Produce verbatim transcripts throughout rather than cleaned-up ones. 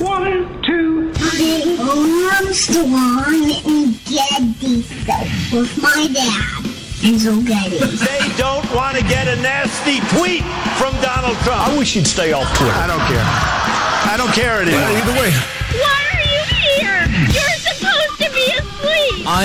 One, two, three. Armstrong and Getty Show with my dad, Hazel Getty. They don't want to get a nasty tweet from Donald Trump. I wish he'd stay off Twitter. I don't care. I don't care anymore. Well, either way. Why are you here? You're supposed to be asleep. I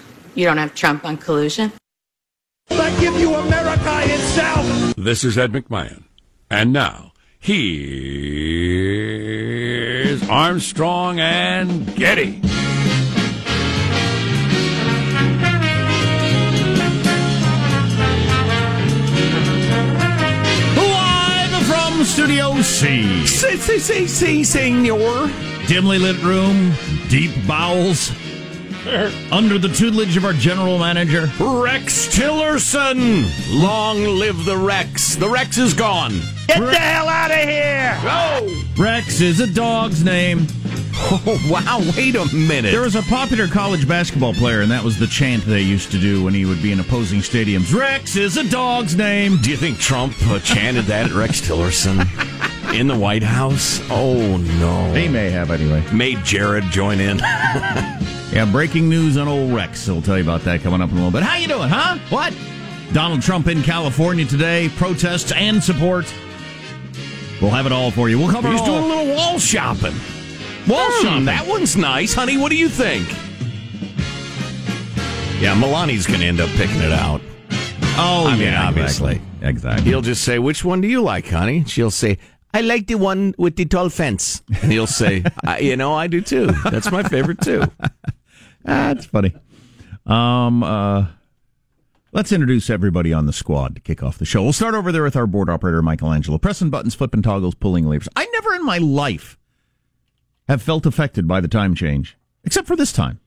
you don't have Trump on collusion? I give you America itself. This is Ed McMahon, and now here's Armstrong and Getty. Live from Studio C. C, C, C, C, senor. Dimly lit room, deep bowels. Under the tutelage of our general manager, Rex Tillerson. Long live the Rex. The Rex is gone. Get Rex. The hell out of here. Go. Rex is a dog's name. Oh, wow. Wait a minute. There was a popular college basketball player, and that was the chant they used to do when he would be in opposing stadiums. Rex is a dog's name. Do you think Trump uh, chanted that at Rex Tillerson? In the White House? Oh, no. He may have, anyway. Made Jared join in. Yeah, breaking news on old Rex. We'll tell you about that coming up in a little bit. How you doing, huh? What? Donald Trump in California today. Protests and support. We'll have it all for you. We'll cover it all. He's doing a little wall shopping. Wall hmm, shopping. That one's nice. Honey, what do you think? Yeah, Melania's going to end up picking it out. Oh, I yeah, mean, obviously. Exactly. exactly. He'll just say, which one do you like, honey? She'll say, I like the one with the tall fence. And he'll say, I, you know, I do too. That's my favorite too. Ah, that's funny. Um, uh, let's introduce everybody on the squad to kick off the show. We'll start over there with our board operator, Michelangelo. Pressing buttons, flipping toggles, pulling levers. I never in my life have felt affected by the time change, except for this time.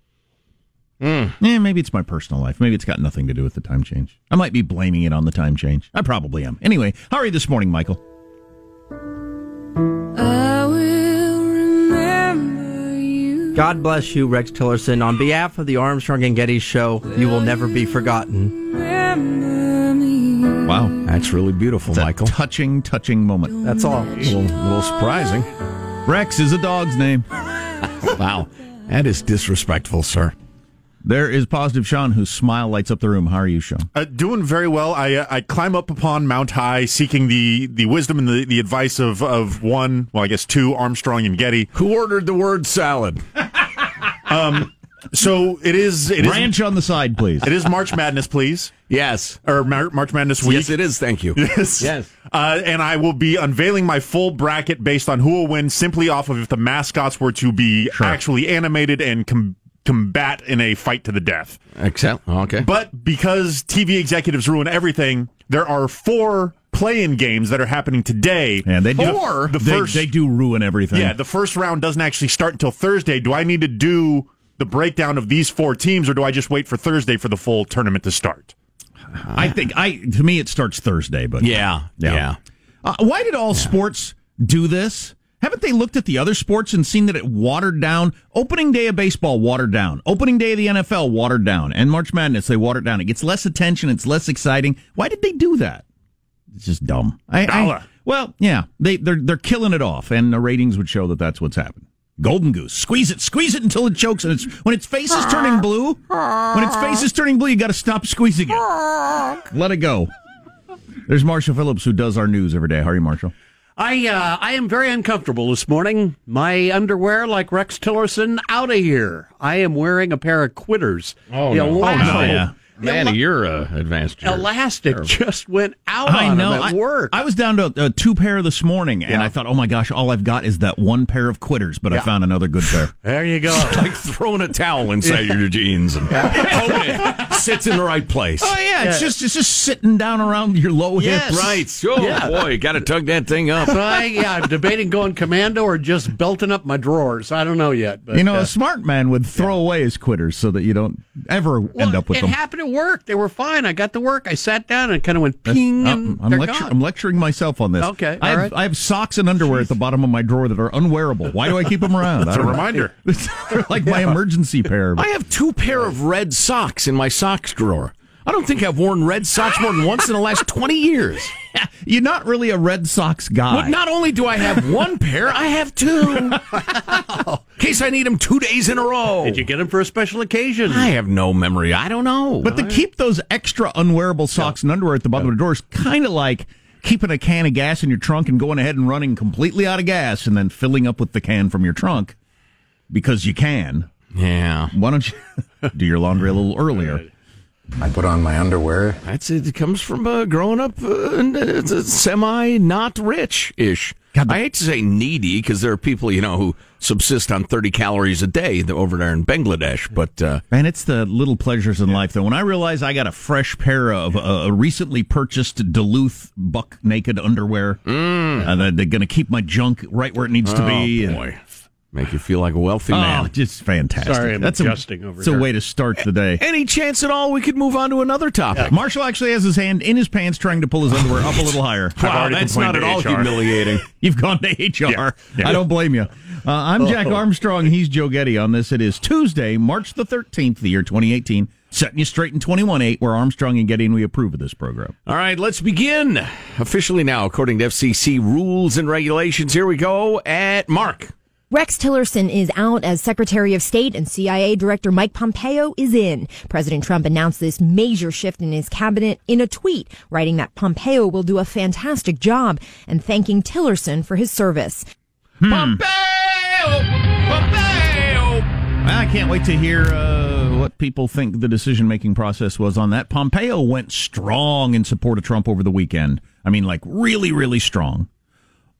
Mm. Eh, maybe it's my personal life. Maybe it's got nothing to do with the time change. I might be blaming it on the time change. I probably am. Anyway, how are you this morning, Michael? God bless you, Rex Tillerson. On behalf of the Armstrong and Getty show, you will never be forgotten. Wow. That's really beautiful, that's Michael. Touching, touching moment. That's all. A little, a little surprising. Rex is a dog's name. Wow. That is disrespectful, sir. There is Positive Sean, whose smile lights up the room. How are you, Sean? Uh, doing very well. I uh, I climb up upon Mount High, seeking the, the wisdom and the, the advice of, of one, well, I guess two, Armstrong and Getty. Who ordered the word salad? um, so it is... It Ranch is, on the side, please. It is March Madness, please. Yes. Or Mar- March Madness week. Yes, it is. Thank you. Yes. Yes. Uh, and I will be unveiling my full bracket based on who will win simply off of if the mascots were to be sure. actually animated and... Com- combat in a fight to the death. Excellent. Okay. But because T V executives ruin everything, there are four play-in games that are happening today. Yeah, they do. Four? The first, they, they do ruin everything. Yeah, the first round doesn't actually start until Thursday. Do I need to do the breakdown of these four teams, or do I just wait for Thursday for the full tournament to start? Uh, I think, I to me, it starts Thursday. But Yeah, yeah. yeah. Uh, why did all yeah. sports do this? Haven't they looked at the other sports and seen that it watered down? Opening day of baseball, watered down. Opening day of the N F L, watered down. And March Madness, they watered down. It gets less attention. It's less exciting. Why did they do that? It's just dumb. I, I, well, yeah, they, they're they're killing it off, and the ratings would show that that's what's happened. Golden Goose, squeeze it, squeeze it until it chokes, and it's when its face is turning blue. When its face is turning blue, you got to stop squeezing it. Let it go. There's Marshall Phillips, who does our news every day. How are you, Marshall? I uh, I am very uncomfortable this morning. My underwear, like Rex Tillerson, out of here. I I am wearing a pair of quitters. Oh, no. oh no, yeah. Man, Eli- you're uh, advanced. Jerk. Elastic Terrible. Just went out I on know. Them at I, work. I was down to a, a two pair this morning, yeah. and I thought, oh my gosh, all I've got is that one pair of quitters, but yeah. I found another good pair. There you go. It's like throwing a towel inside your jeans and yeah. it sits in the right place. Oh yeah, it's yeah. just it's just sitting down around your low yes. hips. Right. Oh yeah. boy, you got to tug that thing up. So I, yeah, I'm debating going commando or just belting up my drawers. I don't know yet. But, you know, uh, a smart man would throw yeah. away his quitters so that you don't ever well, end up with it them. Happened work. They were fine. I got to work. I sat down and kind of went ping. And I'm, lecture- I'm lecturing myself on this. Okay. I have, right. I have socks and underwear Jeez. At the bottom of my drawer that are unwearable. Why do I keep them around? It's a reminder. They're like yeah. my emergency pair. I have two pair of red socks in my socks drawer. I don't think I've worn red socks more than once in the last twenty years. You're not really a red socks guy. Well, not only do I have one pair, I have two. In case I need them two days in a row. Did you get them for a special occasion? I have no memory. I don't know. But to keep those extra unwearable socks yeah. and underwear at the bottom yeah. of the door is kind of like keeping a can of gas in your trunk and going ahead and running completely out of gas and then filling up with the can from your trunk because you can. Yeah. Why don't you do your laundry a little earlier? I put on my underwear. That's it. It comes from uh, growing up uh, semi not rich ish. I hate to say needy because there are people you know who subsist on thirty calories a day over there in Bangladesh. But uh, man, it's the little pleasures in yeah. life. Though when I realize I got a fresh pair of uh, recently purchased Duluth buck naked underwear, mm. uh, they're going to keep my junk right where it needs oh, to be. Boy. And, make you feel like a wealthy man. Oh, just fantastic. Sorry, I'm that's adjusting a, over that's here. That's a way to start the day. Any chance at all we could move on to another topic? Yeah. Marshall actually has his hand in his pants trying to pull his underwear up a little higher. Wow, that's not at all H R. Humiliating. You've gone to H R. Yeah. Yeah. I don't blame you. Uh, I'm Jack Armstrong. He's Joe Getty on this. It is Tuesday, March the thirteenth, the year twenty eighteen. Setting you straight in twenty-one eight, where Armstrong and Getty and we approve of this program. All right, let's begin. Officially now, according to F C C rules and regulations, here we go at Mark. Rex Tillerson is out as Secretary of State and C I A Director Mike Pompeo is in. President Trump announced this major shift in his cabinet in a tweet, writing that Pompeo will do a fantastic job and thanking Tillerson for his service. Hmm. Pompeo! Pompeo! I can't wait to hear uh, what people think the decision-making process was on that. Pompeo went strong in support of Trump over the weekend. I mean, like, really, really strong.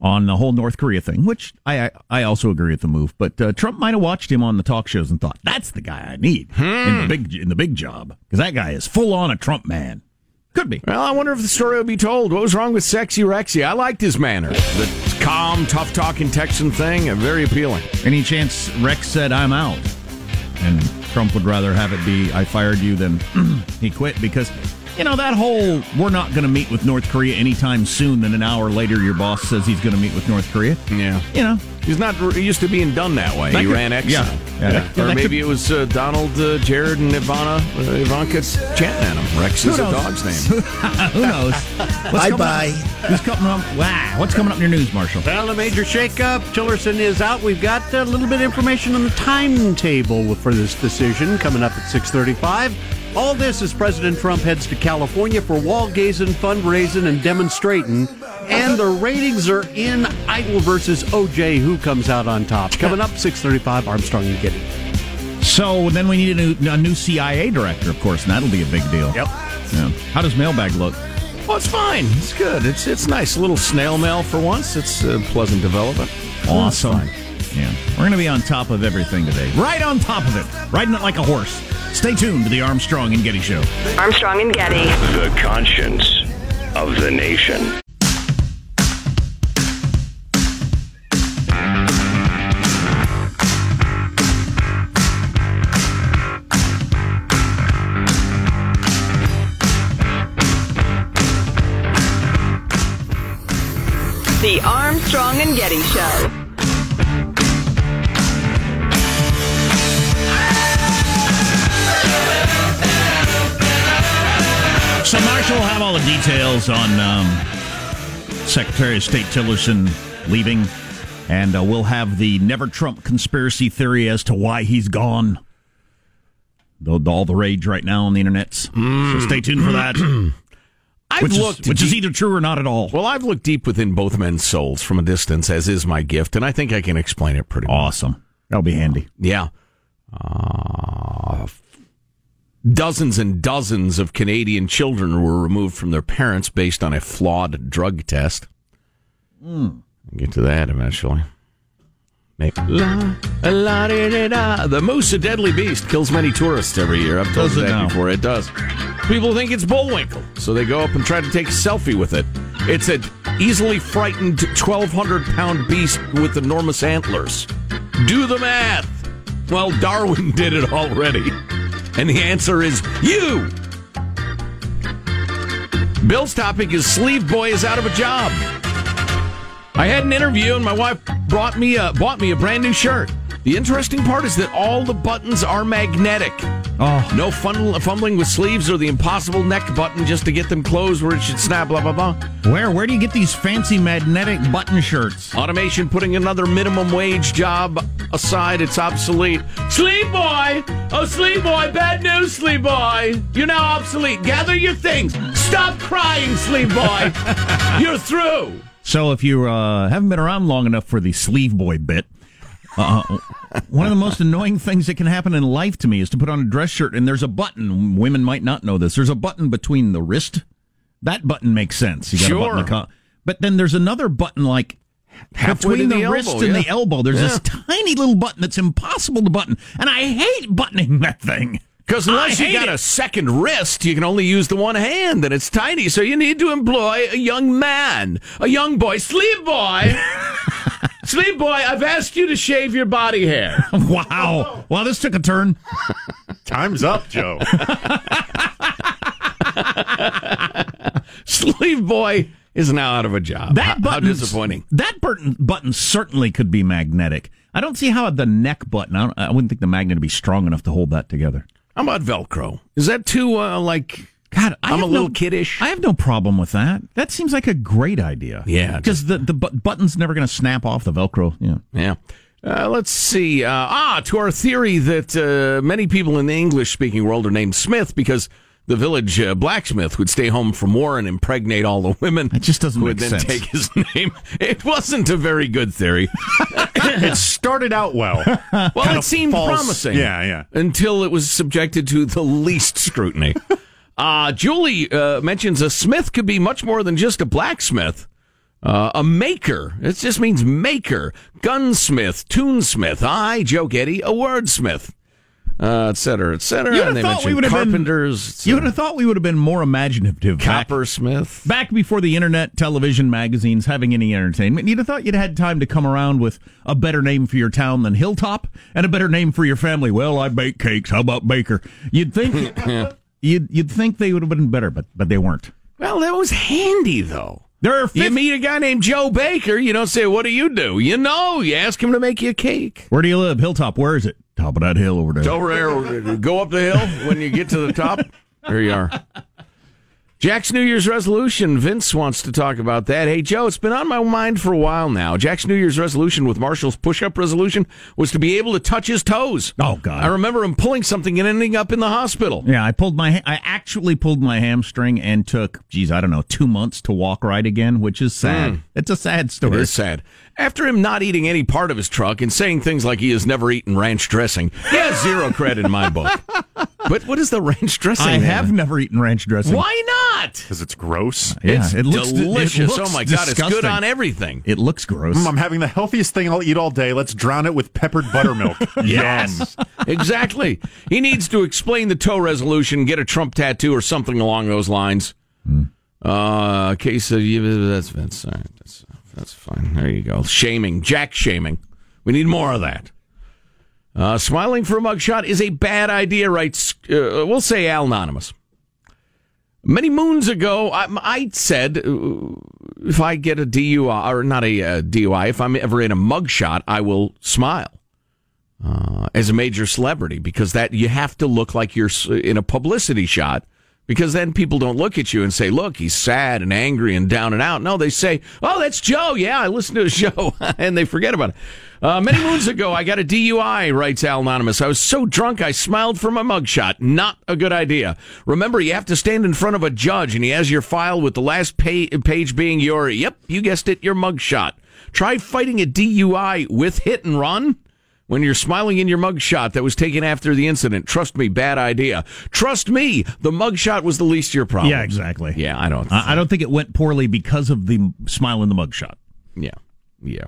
On the whole North Korea thing, which I I also agree with the move, but uh, Trump might have watched him on the talk shows and thought that's the guy I need hmm. in the big in the big job because that guy is full on a Trump man. Could be. Well, I wonder if the story will be told. What was wrong with Sexy Rexy? I liked his manner, the calm, tough talking Texan thing, very appealing. Any chance Rex said I'm out, and Trump would rather have it be I fired you than he quit because. You know, that whole, we're not going to meet with North Korea anytime soon, then an hour later your boss says he's going to meet with North Korea. Yeah. You know, He's not used to being done that way. That he could, ran excellent. Yeah, yeah, yeah. Or yeah, maybe could, it was uh, Donald, uh, Jared, and Ivana, uh, Ivanka chanting at him. Rex is a dog's name. Who knows? Bye-bye. Who's coming up? Wow. What's coming up in your news, Marshall? Well, a major shakeup. Tillerson is out. We've got a little bit of information on the timetable for this decision coming up at six thirty-five. All this as President Trump heads to California for wall-gazing, fundraising, and demonstrating. And the ratings are in. Idol versus O J. Who comes out on top? Coming up, six thirty-five, Armstrong and Getty. So then we need a new, a new C I A director, of course, and that'll be a big deal. Yep. Yeah. How does mailbag look? Oh, it's fine. It's good. It's it's nice. A little snail mail for once. It's a pleasant development. Awesome. awesome. Yeah. We're going to be on top of everything today. Right on top of it. Riding it like a horse. Stay tuned to the Armstrong and Getty Show. Armstrong and Getty. The conscience of the nation. The Armstrong and Getty Show. So Marshall will have all the details on um, Secretary of State Tillerson leaving, and uh, we'll have the Never Trump conspiracy theory as to why he's gone. The, the, all the rage right now on the internet. Mm. So stay tuned for that. I've which looked is, which deep, is either true or not at all. Well, I've looked deep within both men's souls from a distance, as is my gift, and I think I can explain it pretty awesome. Well. That'll be handy. Yeah. Uh, Dozens and dozens of Canadian children were removed from their parents based on a flawed drug test. Mm. We'll get to that eventually. Maybe. La, la, da, da, da. The moose, a deadly beast, kills many tourists every year. I've told you that now. Before. It does. People think it's Bullwinkle, so they go up and try to take a selfie with it. It's an easily frightened twelve hundred pound beast with enormous antlers. Do the math. Well, Darwin did it already. And the answer is you. Bill's topic is Sleeve Boy is out of a job. I had an interview and my wife brought me a, bought me a brand new shirt. The interesting part is that all the buttons are magnetic. Oh. No fun, fumbling with sleeves or the impossible neck button just to get them closed where it should snap, blah, blah, blah. Where? Where do you get these fancy magnetic button shirts? Automation putting another minimum wage job aside. It's obsolete. Sleeve boy! Oh, sleeve boy! Bad news, sleeve boy! You're now obsolete. Gather your things. Stop crying, sleeve boy! You're through! So if you uh, haven't been around long enough for the sleeve boy bit, Uh, one of the most annoying things that can happen in life to me is to put on a dress shirt, and there's a button. Women might not know this. There's a button between the wrist. That button makes sense. You got sure. A button to call. But then there's another button like halfway between the, the wrist elbow, and yeah. the elbow. There's yeah. this tiny little button that's impossible to button, and I hate buttoning that thing. Because unless you got it. a second wrist, you can only use the one hand, and it's tiny. So you need to employ a young man, a young boy, sleeve boy. Sleeve boy, I've asked you to shave your body hair. Wow. Well, this took a turn. Time's up, Joe. Sleeve boy is now out of a job. That how, how disappointing. That button, button certainly could be magnetic. I don't see how the neck button, I, don't, I wouldn't think the magnet would be strong enough to hold that together. How about Velcro? Is that too, uh, like... God, I I'm a little no, kiddish. I have no problem with that. That seems like a great idea. Yeah. Because the, the bu- button's never going to snap off the Velcro. Yeah. Yeah. Uh, let's see. Uh, ah, to our theory that uh, many people in the English-speaking world are named Smith because the village uh, blacksmith would stay home from war and impregnate all the women. It just doesn't make sense. Who would then take his name. It wasn't a very good theory. It started out well. Well, kind it seemed false. promising. Yeah, yeah. Until it was subjected to the least scrutiny. Uh, Julie uh, mentions a smith could be much more than just a blacksmith. Uh, a maker. It just means maker. Gunsmith. Tunesmith. I, Joe Getty, a wordsmith. Uh, et cetera, et cetera. And they mentioned carpenters. Been, you would have thought we would have been more imaginative. Coppersmith. Back, back before the internet, television, magazines, having any entertainment. You'd have thought you'd had time to come around with a better name for your town than Hilltop and a better name for your family. Well, I bake cakes. How about Baker? You'd think... You'd, you'd think they would have been better, but but they weren't. Well, that was handy, though. There are fifty- you meet a guy named Joe Baker, you don't say, what do you do? You know, you ask him to make you a cake. Where do you live? Hilltop. Where is it? Top of that hill over there. It's over there. Go up the hill. When you get to the top, there you are. Jack's New Year's resolution. Vince wants to talk about that. Hey, Joe, it's been on my mind for a while now. Jack's New Year's resolution with Marshall's push-up resolution was to be able to touch his toes. Oh, God. I remember him pulling something and ending up in the hospital. Yeah, I pulled my, I actually pulled my hamstring and took, geez, I don't know, two months to walk right again, which is sad. Mm. It's a sad story. It is sad. After him not eating any part of his truck and saying things like he has never eaten ranch dressing, he has zero credit in my book. But what is the ranch dressing? I have never eaten ranch dressing. Why not? Because it's gross. Uh, yeah, it's it looks delicious. It looks oh my god, disgusting. It's good on everything. It looks gross. Mm, I'm having the healthiest thing I'll eat all day. Let's drown it with peppered buttermilk. Yes, exactly. He needs to explain the toe resolution, get a Trump tattoo, or something along those lines. Mm. Uh, case of you. That's that's all right. That's that's fine. There you go. Shaming, Jack shaming. We need more of that. Uh, smiling for a mugshot is a bad idea, right? Uh, we'll say Al Anonymous. Many moons ago, I, I said, if I get a D U I, or not a uh, D U I, if I'm ever in a mugshot, I will smile uh, as a major celebrity, because that you have to look like you're in a publicity shot, because then people don't look at you and say, look, he's sad and angry and down and out. No, they say, oh, that's Joe. Yeah, I listened to his show, and they forget about it. Uh, many moons ago, I got a D U I, writes Al Anonymous. I was so drunk, I smiled for my mugshot. Not a good idea. Remember, you have to stand in front of a judge, and he has your file with the last pay- page being your, yep, you guessed it, your mugshot. Try fighting a D U I with hit and run when you're smiling in your mugshot that was taken after the incident. Trust me, bad idea. Trust me, the mugshot was the least of your problem. Yeah, exactly. Yeah, I don't. I, I don't think it went poorly because of the smile in the mugshot. Yeah, yeah.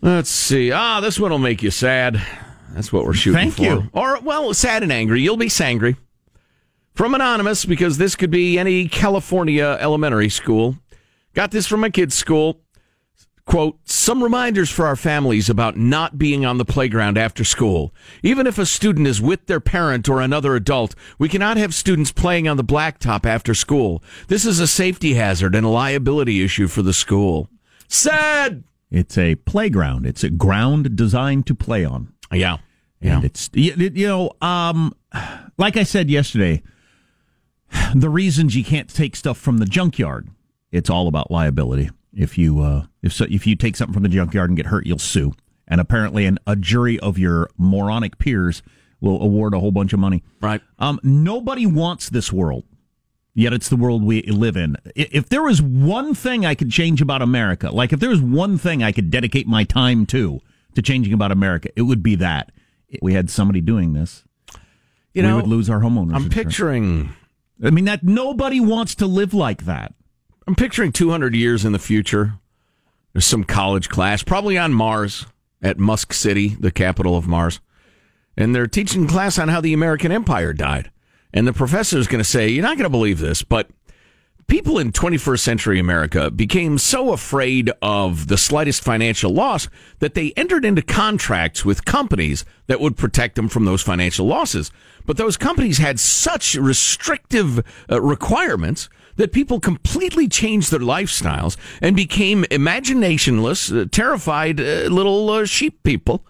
Let's see. Ah, this one will make you sad. That's what we're shooting Thank for. Thank you. Or, well, sad and angry. You'll be sangry. From Anonymous, because this could be any California elementary school. Got this from my kid's school. Quote, some reminders for our families about not being on the playground after school. Even if a student is with their parent or another adult, we cannot have students playing on the blacktop after school. This is a safety hazard and a liability issue for the school. Sad! It's a playground. It's a ground designed to play on. Yeah. yeah. And it's, you, you know, um, like I said yesterday, the reasons you can't take stuff from the junkyard, it's all about liability. If you uh, if so, if you take something from the junkyard and get hurt, you'll sue. And apparently an, a jury of your moronic peers will award a whole bunch of money. Right. Um, nobody wants this world. Yet it's the world we live in. If there was one thing I could change about America, like if there was one thing I could dedicate my time to, to changing about America, it would be that. If we had somebody doing this, you know, we would lose our homeowners. I'm picturing... I mean, that nobody wants to live like that. I'm picturing two hundred years in the future. There's some college class, probably on Mars, at Musk City, the capital of Mars. And they're teaching class on how the American Empire died. And the professor is going to say, you're not going to believe this, but people in twenty-first century America became so afraid of the slightest financial loss that they entered into contracts with companies that would protect them from those financial losses. But those companies had such restrictive uh, requirements that people completely changed their lifestyles and became imaginationless, uh, terrified uh, little uh, sheep people.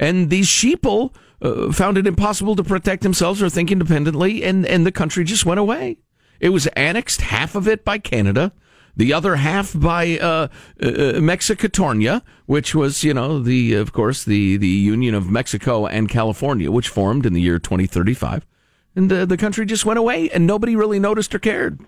And these sheeple... Uh, found it impossible to protect themselves or think independently, and, and the country just went away. It was annexed, half of it by Canada, the other half by uh, uh, Mexico, which was, you know, the of course, the, the Union of Mexico and California, which formed in the year twenty thirty-five. And uh, the country just went away, and nobody really noticed or cared.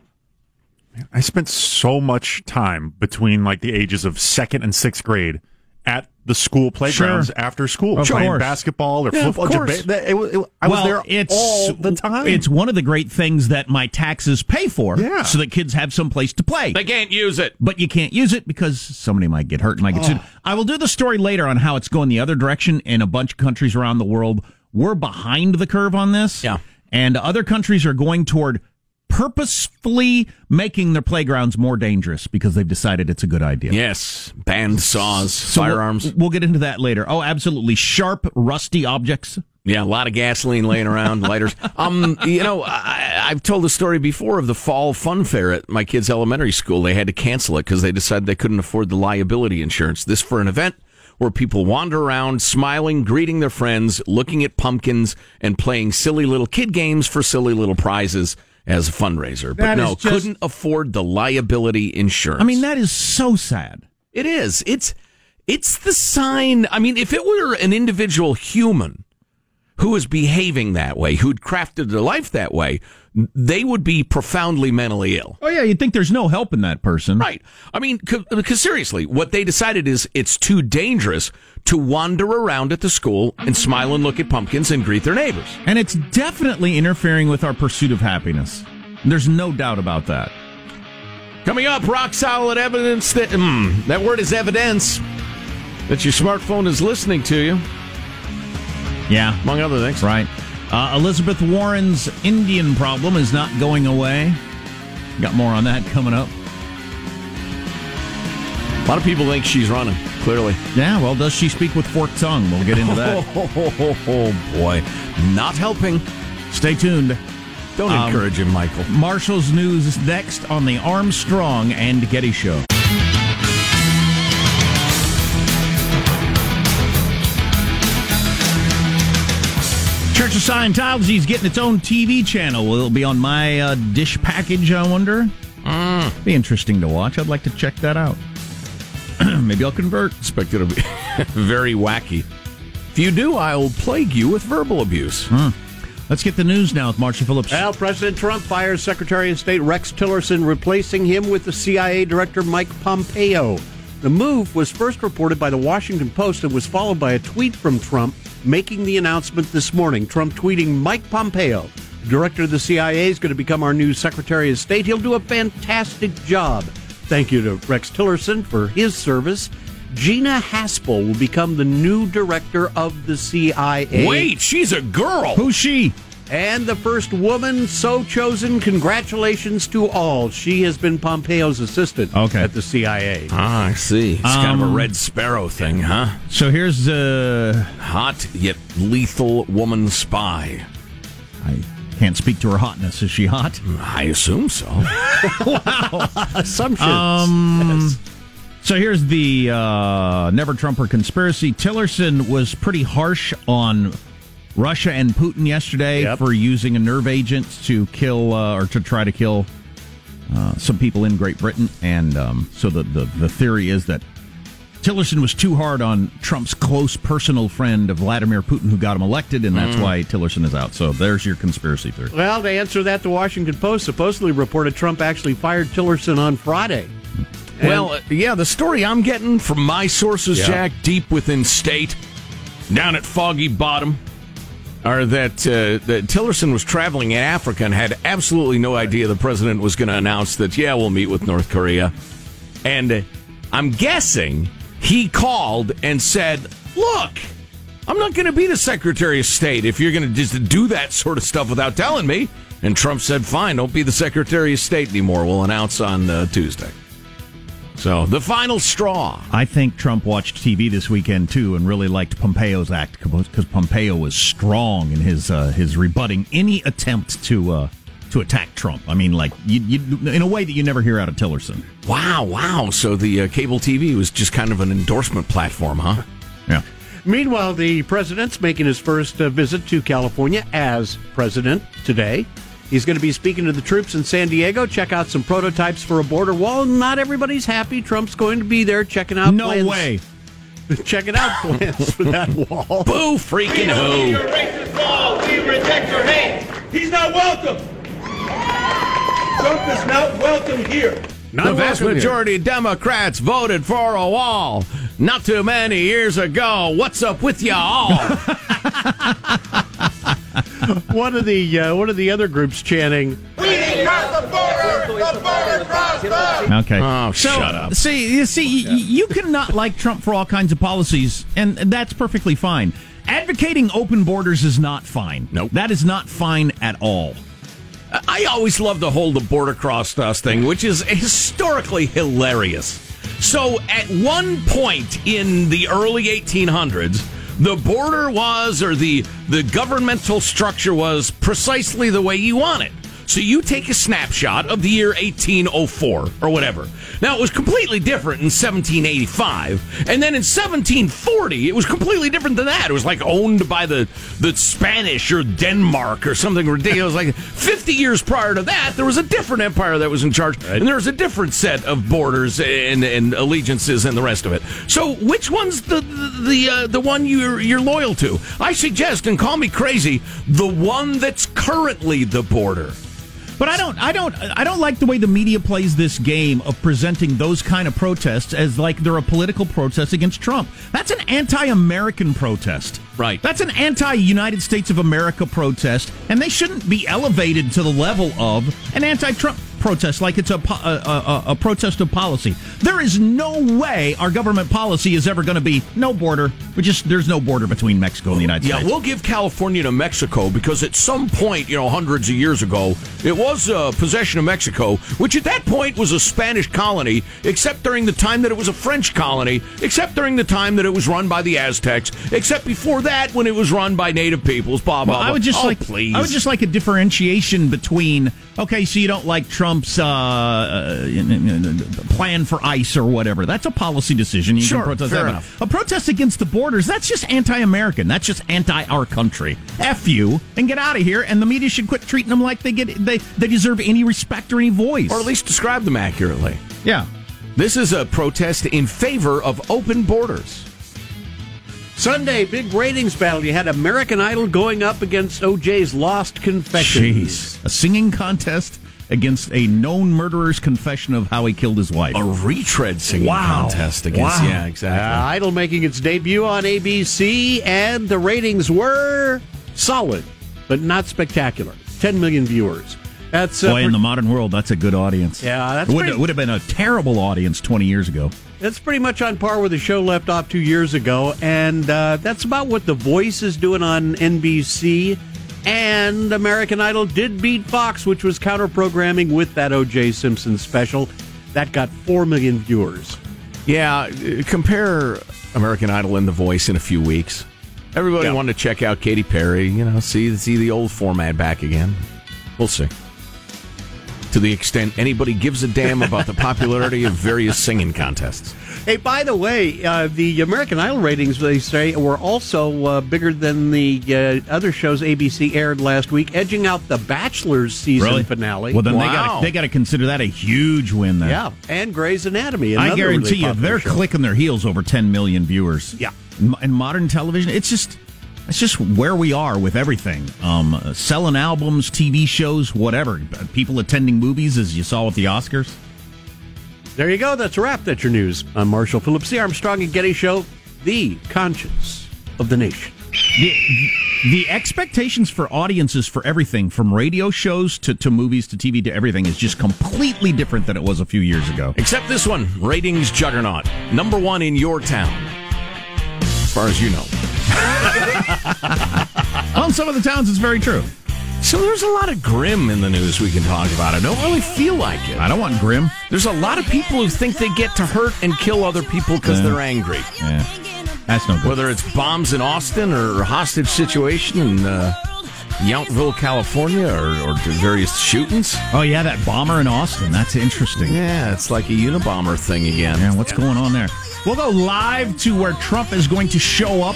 I spent so much time between, like, the ages of second and sixth grade at the school playgrounds sure. after school, of playing course. basketball or yeah, football. It, it, it, I well, was there it's, all the time. It's one of the great things that my taxes pay for, yeah. so that kids have some place to play. They can't use it. But you can't use it because somebody might get hurt and might get oh. sued. I will do the story later on how it's going the other direction in a bunch of countries around the world. We're behind the curve on this, yeah. and other countries are going toward purposefully making their playgrounds more dangerous because they've decided it's a good idea. Yes. Banned saws, so firearms. We'll, we'll get into that later. Oh, absolutely. Sharp, rusty objects Yeah, a lot of gasoline laying around, lighters. Um, you know, I, I've told the story before of the fall fun fair at my kids' elementary school. They had to cancel it because they decided they couldn't afford the liability insurance. This for an event where people wander around, smiling, greeting their friends, looking at pumpkins, and playing silly little kid games for silly little prizes as a fundraiser. But no, just... couldn't afford the liability insurance. I mean, that is so sad. It is. It's it's the sign. I mean, if it were an individual human who is behaving that way, who'd crafted their life that way, they would be profoundly mentally ill. Oh, yeah, you'd think there's no help in that person. Right. I mean, because seriously, what they decided is it's too dangerous to wander around at the school and smile and look at pumpkins and greet their neighbors. And it's definitely interfering with our pursuit of happiness. There's no doubt about that. Coming up, rock solid evidence that, mm, that word is evidence, that your smartphone is listening to you. Yeah. Among other things. Right. Uh, Elizabeth Warren's Indian problem is not going away. Got more on that coming up. A lot of people think she's running, clearly. Yeah, well, does she speak with forked tongue? We'll get into that. Oh, oh, oh, oh boy. Not helping. Stay tuned. Don't um, encourage him, Michael. Marshall's news next on the Armstrong and Getty Show. Church of Scientology is getting its own T V channel. Will it be on my uh, dish package, I wonder? Mm. Be interesting to watch. I'd like to check that out. Maybe I'll convert. Expect it'll be very wacky. If you do, I'll plague you with verbal abuse. Mm. Let's get the news now with Marshall Phillips. Well, President Trump fires Secretary of State Rex Tillerson, replacing him with the C I A Director Mike Pompeo. The move was first reported by the Washington Post and was followed by a tweet from Trump making the announcement this morning. Trump tweeting, Mike Pompeo, director of the C I A, is going to become our new Secretary of State. He'll do a fantastic job. Thank you to Rex Tillerson for his service. Gina Haspel will become the new director of the C I A. Wait, she's a girl. Who's she? And the first woman so chosen. Congratulations to all. She has been Pompeo's assistant okay. at the C I A. Ah, I see. It's um, kind of a Red Sparrow thing, huh? So here's the... hot yet lethal woman spy. I can't speak to her hotness. Is she hot? I assume so. Wow. Assumptions. Um, yes. So here's the uh, Never Trumper conspiracy. Tillerson was pretty harsh on Russia and Putin yesterday yep. for using a nerve agent to kill uh, or to try to kill uh, some people in Great Britain. And um, so the, the, the theory is that Tillerson was too hard on Trump's close personal friend of Vladimir Putin, who got him elected, and that's mm. why Tillerson is out. So there's your conspiracy theory. Well, to answer that, the Washington Post supposedly reported Trump actually fired Tillerson on Friday. And well, uh, yeah, the story I'm getting from my sources, yeah. Jack, deep within state, down at Foggy Bottom, are that, uh, that Tillerson was traveling in Africa and had absolutely no idea the president was going to announce that, yeah, we'll meet with North Korea. And uh, I'm guessing he called and said, look, I'm not going to be the Secretary of State if you're going to just do that sort of stuff without telling me. And Trump said, fine, don't be the Secretary of State anymore. We'll announce on uh, Tuesday. So, the final straw. I think Trump watched T V this weekend, too, and really liked Pompeo's act, because Pompeo was strong in his uh, his rebutting any attempt to uh, to attack Trump. I mean, like, you, you, in a way that you never hear out of Tillerson. Wow, wow. So the uh, cable T V was just kind of an endorsement platform, huh? Yeah. Meanwhile, the president's making his first uh, visit to California as president today. He's going to be speaking to the troops in San Diego. Check out some prototypes for a border wall. Not everybody's happy. Trump's going to be there checking out no plans. No way. Checking out plans for that wall. Boo freaking who. We don't need your racist wall. We reject your hate. He's not welcome. Trump is not welcome here. Not the vast majority of Democrats voted for a wall not too many years ago. What's up with y'all? One of the uh, one of the other groups chanting. We need the border, the border crossed. Okay. Oh, so, shut up. See, you see, yeah. y- you cannot like Trump for all kinds of policies, and that's perfectly fine. Advocating open borders is not fine. Nope. That is not fine at all. I always love the whole the border crossed us thing, which is historically hilarious. So, at one point in the early eighteen hundreds. the border was, or the, the governmental structure was, precisely the way you want it. So you take a snapshot of the year eighteen oh four, or whatever. Now, it was completely different in seventeen eighty-five, and then in seventeen forty, it was completely different than that. It was, like, owned by the, the Spanish or Denmark or something ridiculous. Like, fifty years prior to that, there was a different empire that was in charge, right. And there was a different set of borders and, and allegiances and the rest of it. So which one's the the uh, the one you're, you're loyal to? I suggest, and call me crazy, the one that's currently the border. But I don't, I don't, I don't like the way the media plays this game of presenting those kind of protests as like they're a political protest against Trump. That's an anti-American protest, right? That's an anti-United States of America protest, and they shouldn't be elevated to the level of an anti-Trump protest, like it's a a, a, a protest of policy. There is no way our government policy is ever going to be no border. We just there's no border between Mexico and the United yeah, States. Yeah, we'll give California to Mexico because at some point, you know, hundreds of years ago, it was a possession of Mexico, which at that point was a Spanish colony, except during the time that it was a French colony, except during the time that it was run by the Aztecs, except before that when it was run by native peoples. Blah blah. Well, I would just oh, like, please. I would just like a differentiation between. Okay, so you don't like Trump. Trump's uh, plan for ICE or whatever. That's a policy decision. You sure, can protest fair that. Enough. A protest against the borders, that's just anti-American. That's just anti-our country. F you and get out of here, and the media should quit treating them like they get they, they deserve any respect or any voice. Or at least describe them accurately. Yeah. This is a protest in favor of open borders. Sunday, big ratings battle. You had American Idol going up against O J's Lost Confessions. Jeez. A singing contest against a known murderer's confession of how he killed his wife. A retread singing wow. contest against, wow. yeah, exactly. Uh, Idol making its debut on A B C, and the ratings were solid, but not spectacular. ten million viewers. That's uh, Boy, for, in the modern world, that's a good audience. Yeah, that's it would, pretty, it would have been a terrible audience twenty years ago. That's pretty much on par with the show left off two years ago, and uh, that's about what The Voice is doing on N B C. And American Idol did beat Fox, which was counter-programming with that O J. Simpson special. That got four million viewers. Yeah, compare American Idol and The Voice in a few weeks. Everybody yeah. wanted to check out Katy Perry, you know, see, see the old format back again. We'll see. To the extent anybody gives a damn about the popularity of various singing contests. Hey, by the way, uh, the American Idol ratings, they say, were also uh, bigger than the uh, other shows A B C aired last week, edging out The Bachelor's season really? finale. Well, then wow. they got to consider that a huge win there. Yeah, and Grey's Anatomy. I guarantee really you, they're show. clicking their heels over ten million viewers. Yeah. In, in modern television, it's just... It's just where we are with everything. Um, selling albums, T V shows, whatever. People attending movies, as you saw with the Oscars. There you go. That's a wrap. That's your news. I'm Marshall Phillips, the Armstrong and Getty Show, the conscience of the nation. The, the expectations for audiences for everything, from radio shows to, to movies to T V to everything, is just completely different than it was a few years ago. Except this one, ratings juggernaut. Number one in your town. As far as you know. Well, in some of the towns, it's very true. So there's a lot of grim in the news we can talk about. I don't really feel like it. I don't want grim. There's a lot of people who think they get to hurt and kill other people because yeah. they're angry. Yeah. That's no good. Whether it's bombs in Austin or hostage situation in uh, Yountville, California, or, or various shootings. Oh, yeah, that bomber in Austin. That's interesting. Yeah, it's like a Unabomber thing again. Yeah, what's going on there? We'll go live to where Trump is going to show up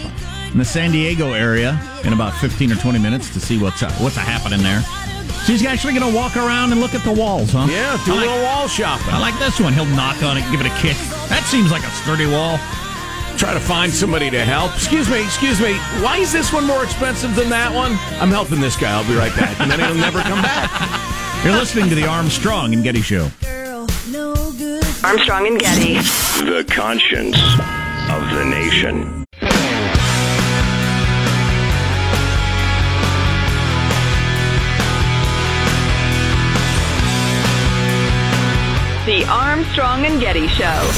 in the San Diego area in about fifteen or twenty minutes to see what's uh, what's happening there. So he's actually going to walk around and look at the walls, huh? Yeah, do a little wall shopping. I like this one. He'll knock on it, give it a kick. That seems like a sturdy wall. Try to find somebody to help. Excuse me, excuse me. Why is this one more expensive than that one? I'm helping this guy. I'll be right back. And then he'll never come back. You're listening to the Armstrong and Getty Show. Armstrong and Getty. The conscience of the nation. The Armstrong and Getty Show.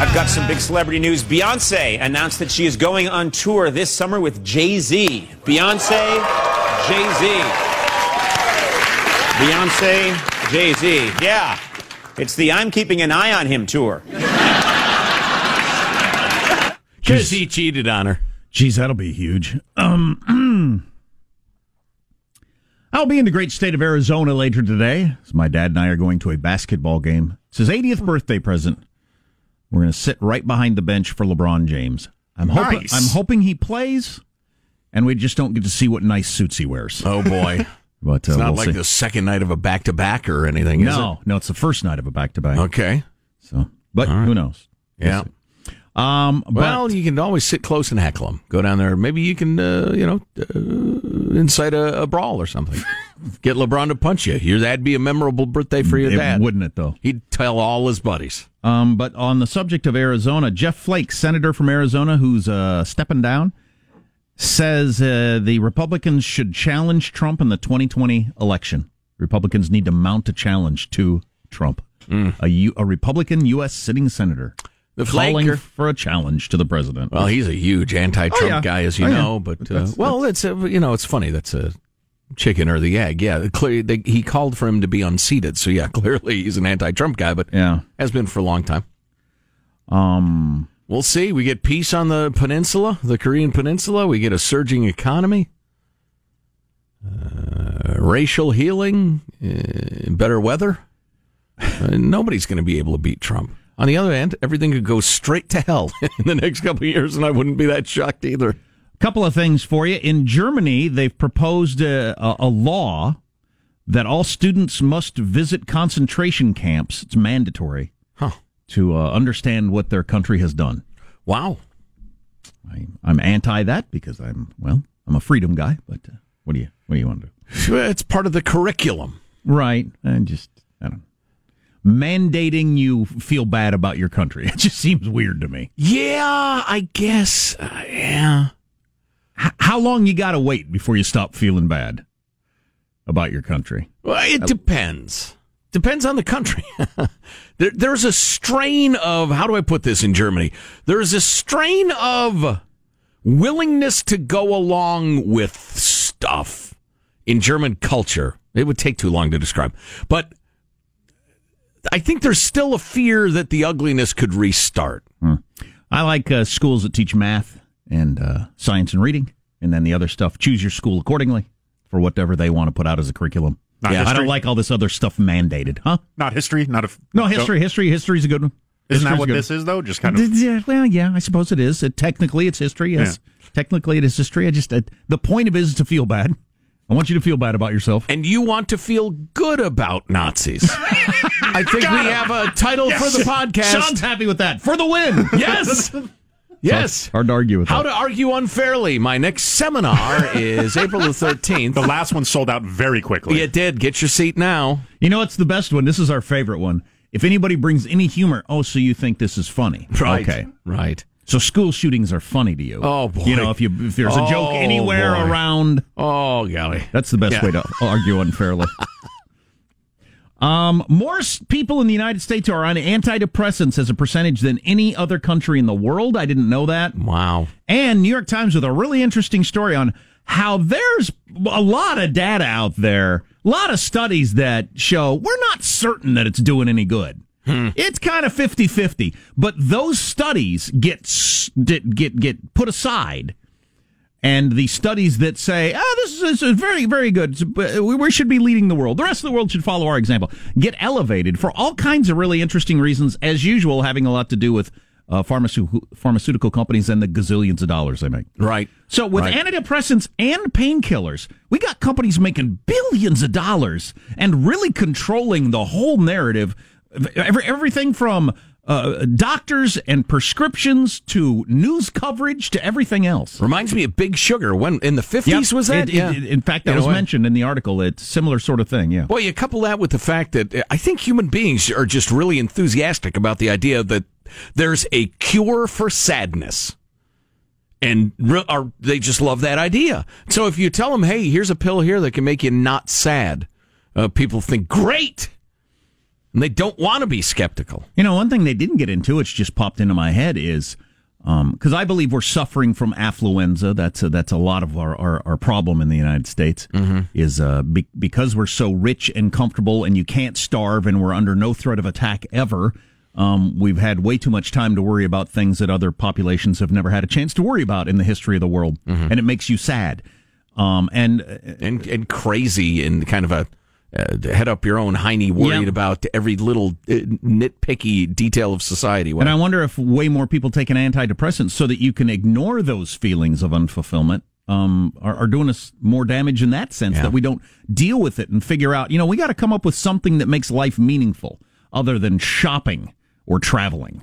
I've got some big celebrity news. Beyonce announced that she is going on tour this summer with Jay-Z. Beyonce, Jay-Z. Beyonce, Jay-Z. Yeah. It's the I'm Keeping an Eye on Him tour. Because he cheated on her. Geez, that'll be huge. Um... I'll be in the great state of Arizona later today. So my dad and I are going to a basketball game. It's his eightieth birthday present. We're going to sit right behind the bench for LeBron James. I'm hoping nice. I'm hoping he plays, and we just don't get to see what nice suits he wears. Oh, boy. But, uh, it's not we'll like see. The second night of a back-to-back or anything, no, is it? No, no, it's the first night of a back-to-back. Okay. So, but right. Who knows? Yeah. We'll um, well, but, you can always sit close and heckle him. Go down there. Maybe you can, uh, you know... Uh, Inside a, a brawl or something. Get LeBron to punch you. Your, that'd be a memorable birthday for your it, dad. Wouldn't it, though? He'd tell all his buddies. Um, but on the subject of Arizona, Jeff Flake, senator from Arizona, who's uh, stepping down, says uh, the Republicans should challenge Trump in the twenty twenty election. Republicans need to mount a challenge to Trump. Mm. A, U, a Republican U S sitting senator. The calling for a challenge to the president. Well, he's a huge anti-Trump oh, yeah. guy, as you oh, know. Yeah. But uh, that's, well, that's, it's a, you know, it's funny. That's a chicken or the egg. Yeah, clearly they, he called for him to be unseated. So yeah, clearly he's an anti-Trump guy, but yeah. has been for a long time. Um, we'll see. We get peace on the peninsula, the Korean peninsula. We get a surging economy, uh, racial healing, uh, better weather. Uh, nobody's going to be able to beat Trump. On the other hand, everything could go straight to hell in the next couple of years, and I wouldn't be that shocked either. Couple of things for you. In Germany, they've proposed a, a law that all students must visit concentration camps. It's mandatory huh. to uh, understand what their country has done. Wow. I, I'm anti that because I'm, well, I'm a freedom guy, but uh, what do you what do you want to do? It's part of the curriculum. Right. And just, I don't know. Mandating you feel bad about your country. It just seems weird to me. Yeah, I guess. Uh, yeah. H- how long you got to wait before you stop feeling bad about your country? Well, it I- depends. Depends on the country. there, there's a strain of, how do I put this in Germany? There's a strain of willingness to go along with stuff in German culture. It would take too long to describe. But I think there's still a fear that the ugliness could restart. Hmm. I like uh, schools that teach math and uh, science and reading, and then the other stuff. Choose your school accordingly for whatever they want to put out as a curriculum. Not yeah, history. I don't like all this other stuff mandated, huh? Not history, not a f- no history. Don't. History, history's a good one. Isn't history's that what this one. Is though? Just kind of. Yeah, well, yeah, I suppose it is. It, technically, it's history. Yes, yeah. Technically, it is history. I just uh, the point of it is to feel bad. I want you to feel bad about yourself, and you want to feel good about Nazis. I think Got we him. Have a title yes. for the podcast. Sean's happy with that. For the win. Yes. Yes. Hard, hard to argue with How that. How to Argue Unfairly. My next seminar is April the thirteenth. The last one sold out very quickly. It did. Get your seat now. You know what's the best one? This is our favorite one. If anybody brings any humor, oh, so you think this is funny. Right. Okay. Right. So school shootings are funny to you. Oh, boy. You know, if, you, if there's oh, a joke anywhere boy. Around. Oh, golly. That's the best yeah. way to argue unfairly. Um, more people in the United States are on antidepressants as a percentage than any other country in the world. I didn't know that. Wow. And New York Times with a really interesting story on how there's a lot of data out there, a lot of studies that show we're not certain that it's doing any good. Hmm. It's kind of fifty-fifty, but those studies get, get, get, get put aside. And the studies that say, oh, this is, this is very, very good. We should be leading the world. The rest of the world should follow our example. Get elevated for all kinds of really interesting reasons, as usual, having a lot to do with uh, pharmace- pharmaceutical companies and the gazillions of dollars they make. Right. So with right. antidepressants and painkillers, we got companies making billions of dollars and really controlling the whole narrative. Every, everything from Uh, doctors and prescriptions to news coverage to everything else. Reminds me of Big Sugar. When in the fifties yep. was that? It, yeah. it, in fact, that in was mentioned in the article. It's a similar sort of thing, yeah. Well, you couple that with the fact that I think human beings are just really enthusiastic about the idea that there's a cure for sadness. And re- are, they just love that idea. So if you tell them, hey, here's a pill here that can make you not sad, uh, people think, great! And they don't want to be skeptical. You know, one thing they didn't get into, which just popped into my head, is because um, I believe we're suffering from affluenza. That's a, that's a lot of our, our, our problem in the United States, mm-hmm. is uh, be, because we're so rich and comfortable and you can't starve and we're under no threat of attack ever. Um, we've had way too much time to worry about things that other populations have never had a chance to worry about in the history of the world. Mm-hmm. And it makes you sad. Um, and, and and crazy and kind of a uh, head up your own hiney, worried yeah. about every little nitpicky detail of society. Wow. And I wonder if way more people take an antidepressant so that you can ignore those feelings of unfulfillment um, are, are doing us more damage in that sense, yeah. that we don't deal with it and figure out, you know, we got to come up with something that makes life meaningful other than shopping or traveling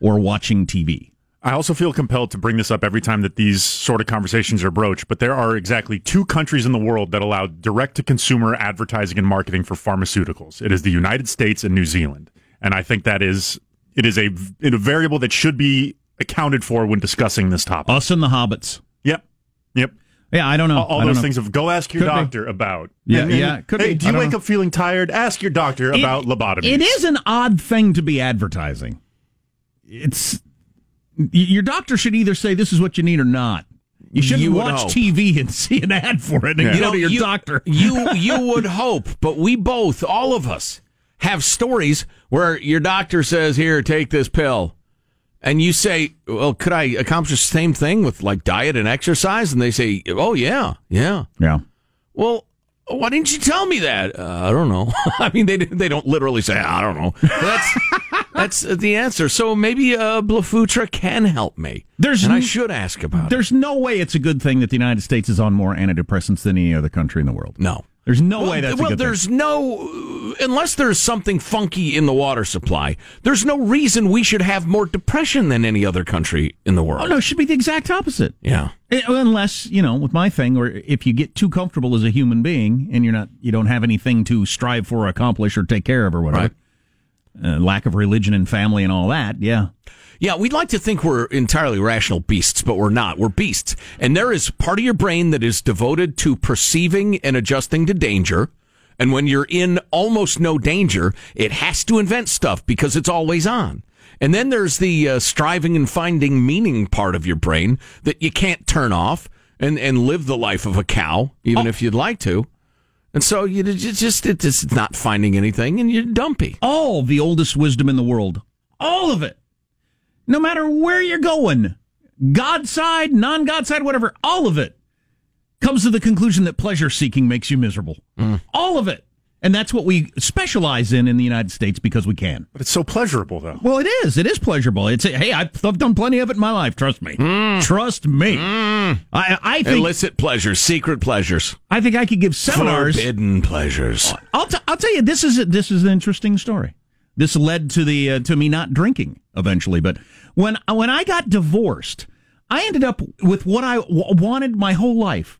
or watching T V. I also feel compelled to bring this up every time that these sort of conversations are broached, but there are exactly two countries in the world that allow direct-to-consumer advertising and marketing for pharmaceuticals. It is the United States and New Zealand. And I think that is it is a, a variable that should be accounted for when discussing this topic. Us and the hobbits. Yep. Yep. Yeah, I don't know. All, all those know. things of go ask your could doctor be. about. Yeah, and, and, yeah. Could hey, be. do you wake know. up feeling tired? Ask your doctor it, about lobotomies. It is an odd thing to be advertising. It's... Your doctor should either say this is what you need or not. You shouldn't you watch hope. T V and see an ad for it and yeah. you know, go to your you, doctor. you you would hope, but we both, all of us, have stories where your doctor says, here, take this pill. And you say, well, could I accomplish the same thing with like diet and exercise? And they say, oh, yeah, yeah. Yeah. Well, why didn't you tell me that? Uh, I don't know. I mean, they they don't literally say, I don't know. That's... That's the answer. So maybe uh, Blafutra can help me. There's and I should ask about there's it. There's no way it's a good thing that the United States is on more antidepressants than any other country in the world. No. There's no well, way that's well, a good there's thing. no... Unless there's something funky in the water supply, there's no reason we should have more depression than any other country in the world. Oh, no, it should be the exact opposite. Yeah. Unless, you know, with my thing, or if you get too comfortable as a human being and you're not, you don't have anything to strive for or accomplish or take care of or whatever. Right. Uh, lack of religion and family and all that, yeah. Yeah, we'd like to think we're entirely rational beasts, but we're not. We're beasts. And there is part of your brain that is devoted to perceiving and adjusting to danger. And when you're in almost no danger, it has to invent stuff because it's always on. And then there's the uh, striving and finding meaning part of your brain that you can't turn off and, and live the life of a cow, even oh. if you'd like to. And so you just it's just not finding anything, and you're dumpy. All the oldest wisdom in the world, all of it, no matter where you're going, God side, non-God side, whatever, all of it comes to the conclusion that pleasure seeking makes you miserable. Mm. All of it, and that's what we specialize in in the United States because we can. But it's so pleasurable, though. Well, it is. It is pleasurable. It's hey, I've done plenty of it in my life. Trust me. Mm. Trust me. Mm. I, I think illicit pleasures, secret pleasures. I think I could give seminars. Forbidden pleasures. I'll t- I'll tell you this is a, this is an interesting story. This led to the uh, to me not drinking eventually, but when when I got divorced, I ended up with what I w- wanted my whole life.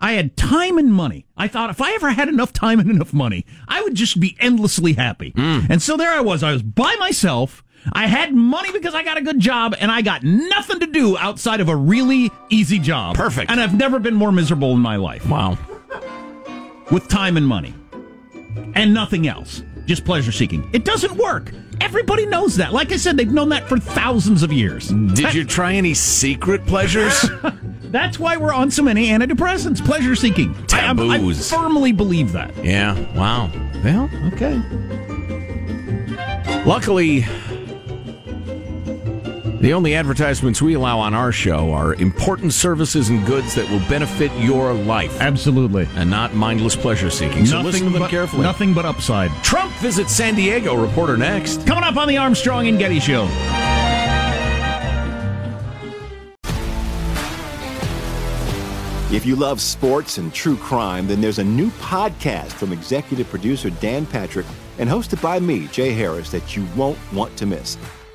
I had time and money. I thought if I ever had enough time and enough money, I would just be endlessly happy. Mm. And so there I was. I was by myself. I had money because I got a good job, and I got nothing to do outside of a really easy job. Perfect. And I've never been more miserable in my life. Wow. With time and money. And nothing else. Just pleasure seeking. It doesn't work. Everybody knows that. Like I said, they've known that for thousands of years. Did That's- you try any secret pleasures? That's why we're on so many antidepressants. Pleasure seeking. Taboos. I, I firmly believe that. Yeah. Wow. Well, okay. Luckily, the only advertisements we allow on our show are important services and goods that will benefit your life. Absolutely. And not mindless pleasure seeking. So nothing listen to them but, carefully. Nothing but upside. Trump visits San Diego. Reporter next. Coming up on the Armstrong and Getty Show. If you love sports and true crime, then there's a new podcast from executive producer Dan Patrick and hosted by me, Jay Harris, that you won't want to miss.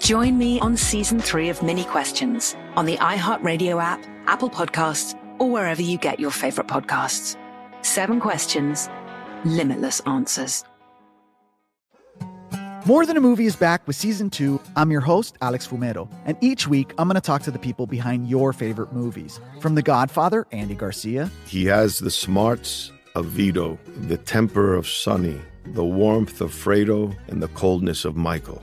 Join me on season three of Mini Questions on the iHeartRadio app, Apple Podcasts, or wherever you get your favorite podcasts. Seven questions, limitless answers. More Than a Movie is back with Season two. I'm your host, Alex Fumero. And each week, I'm going to talk to the people behind your favorite movies. From The Godfather, Andy Garcia. He has the smarts of Vito, the temper of Sonny, the warmth of Fredo, and the coldness of Michael.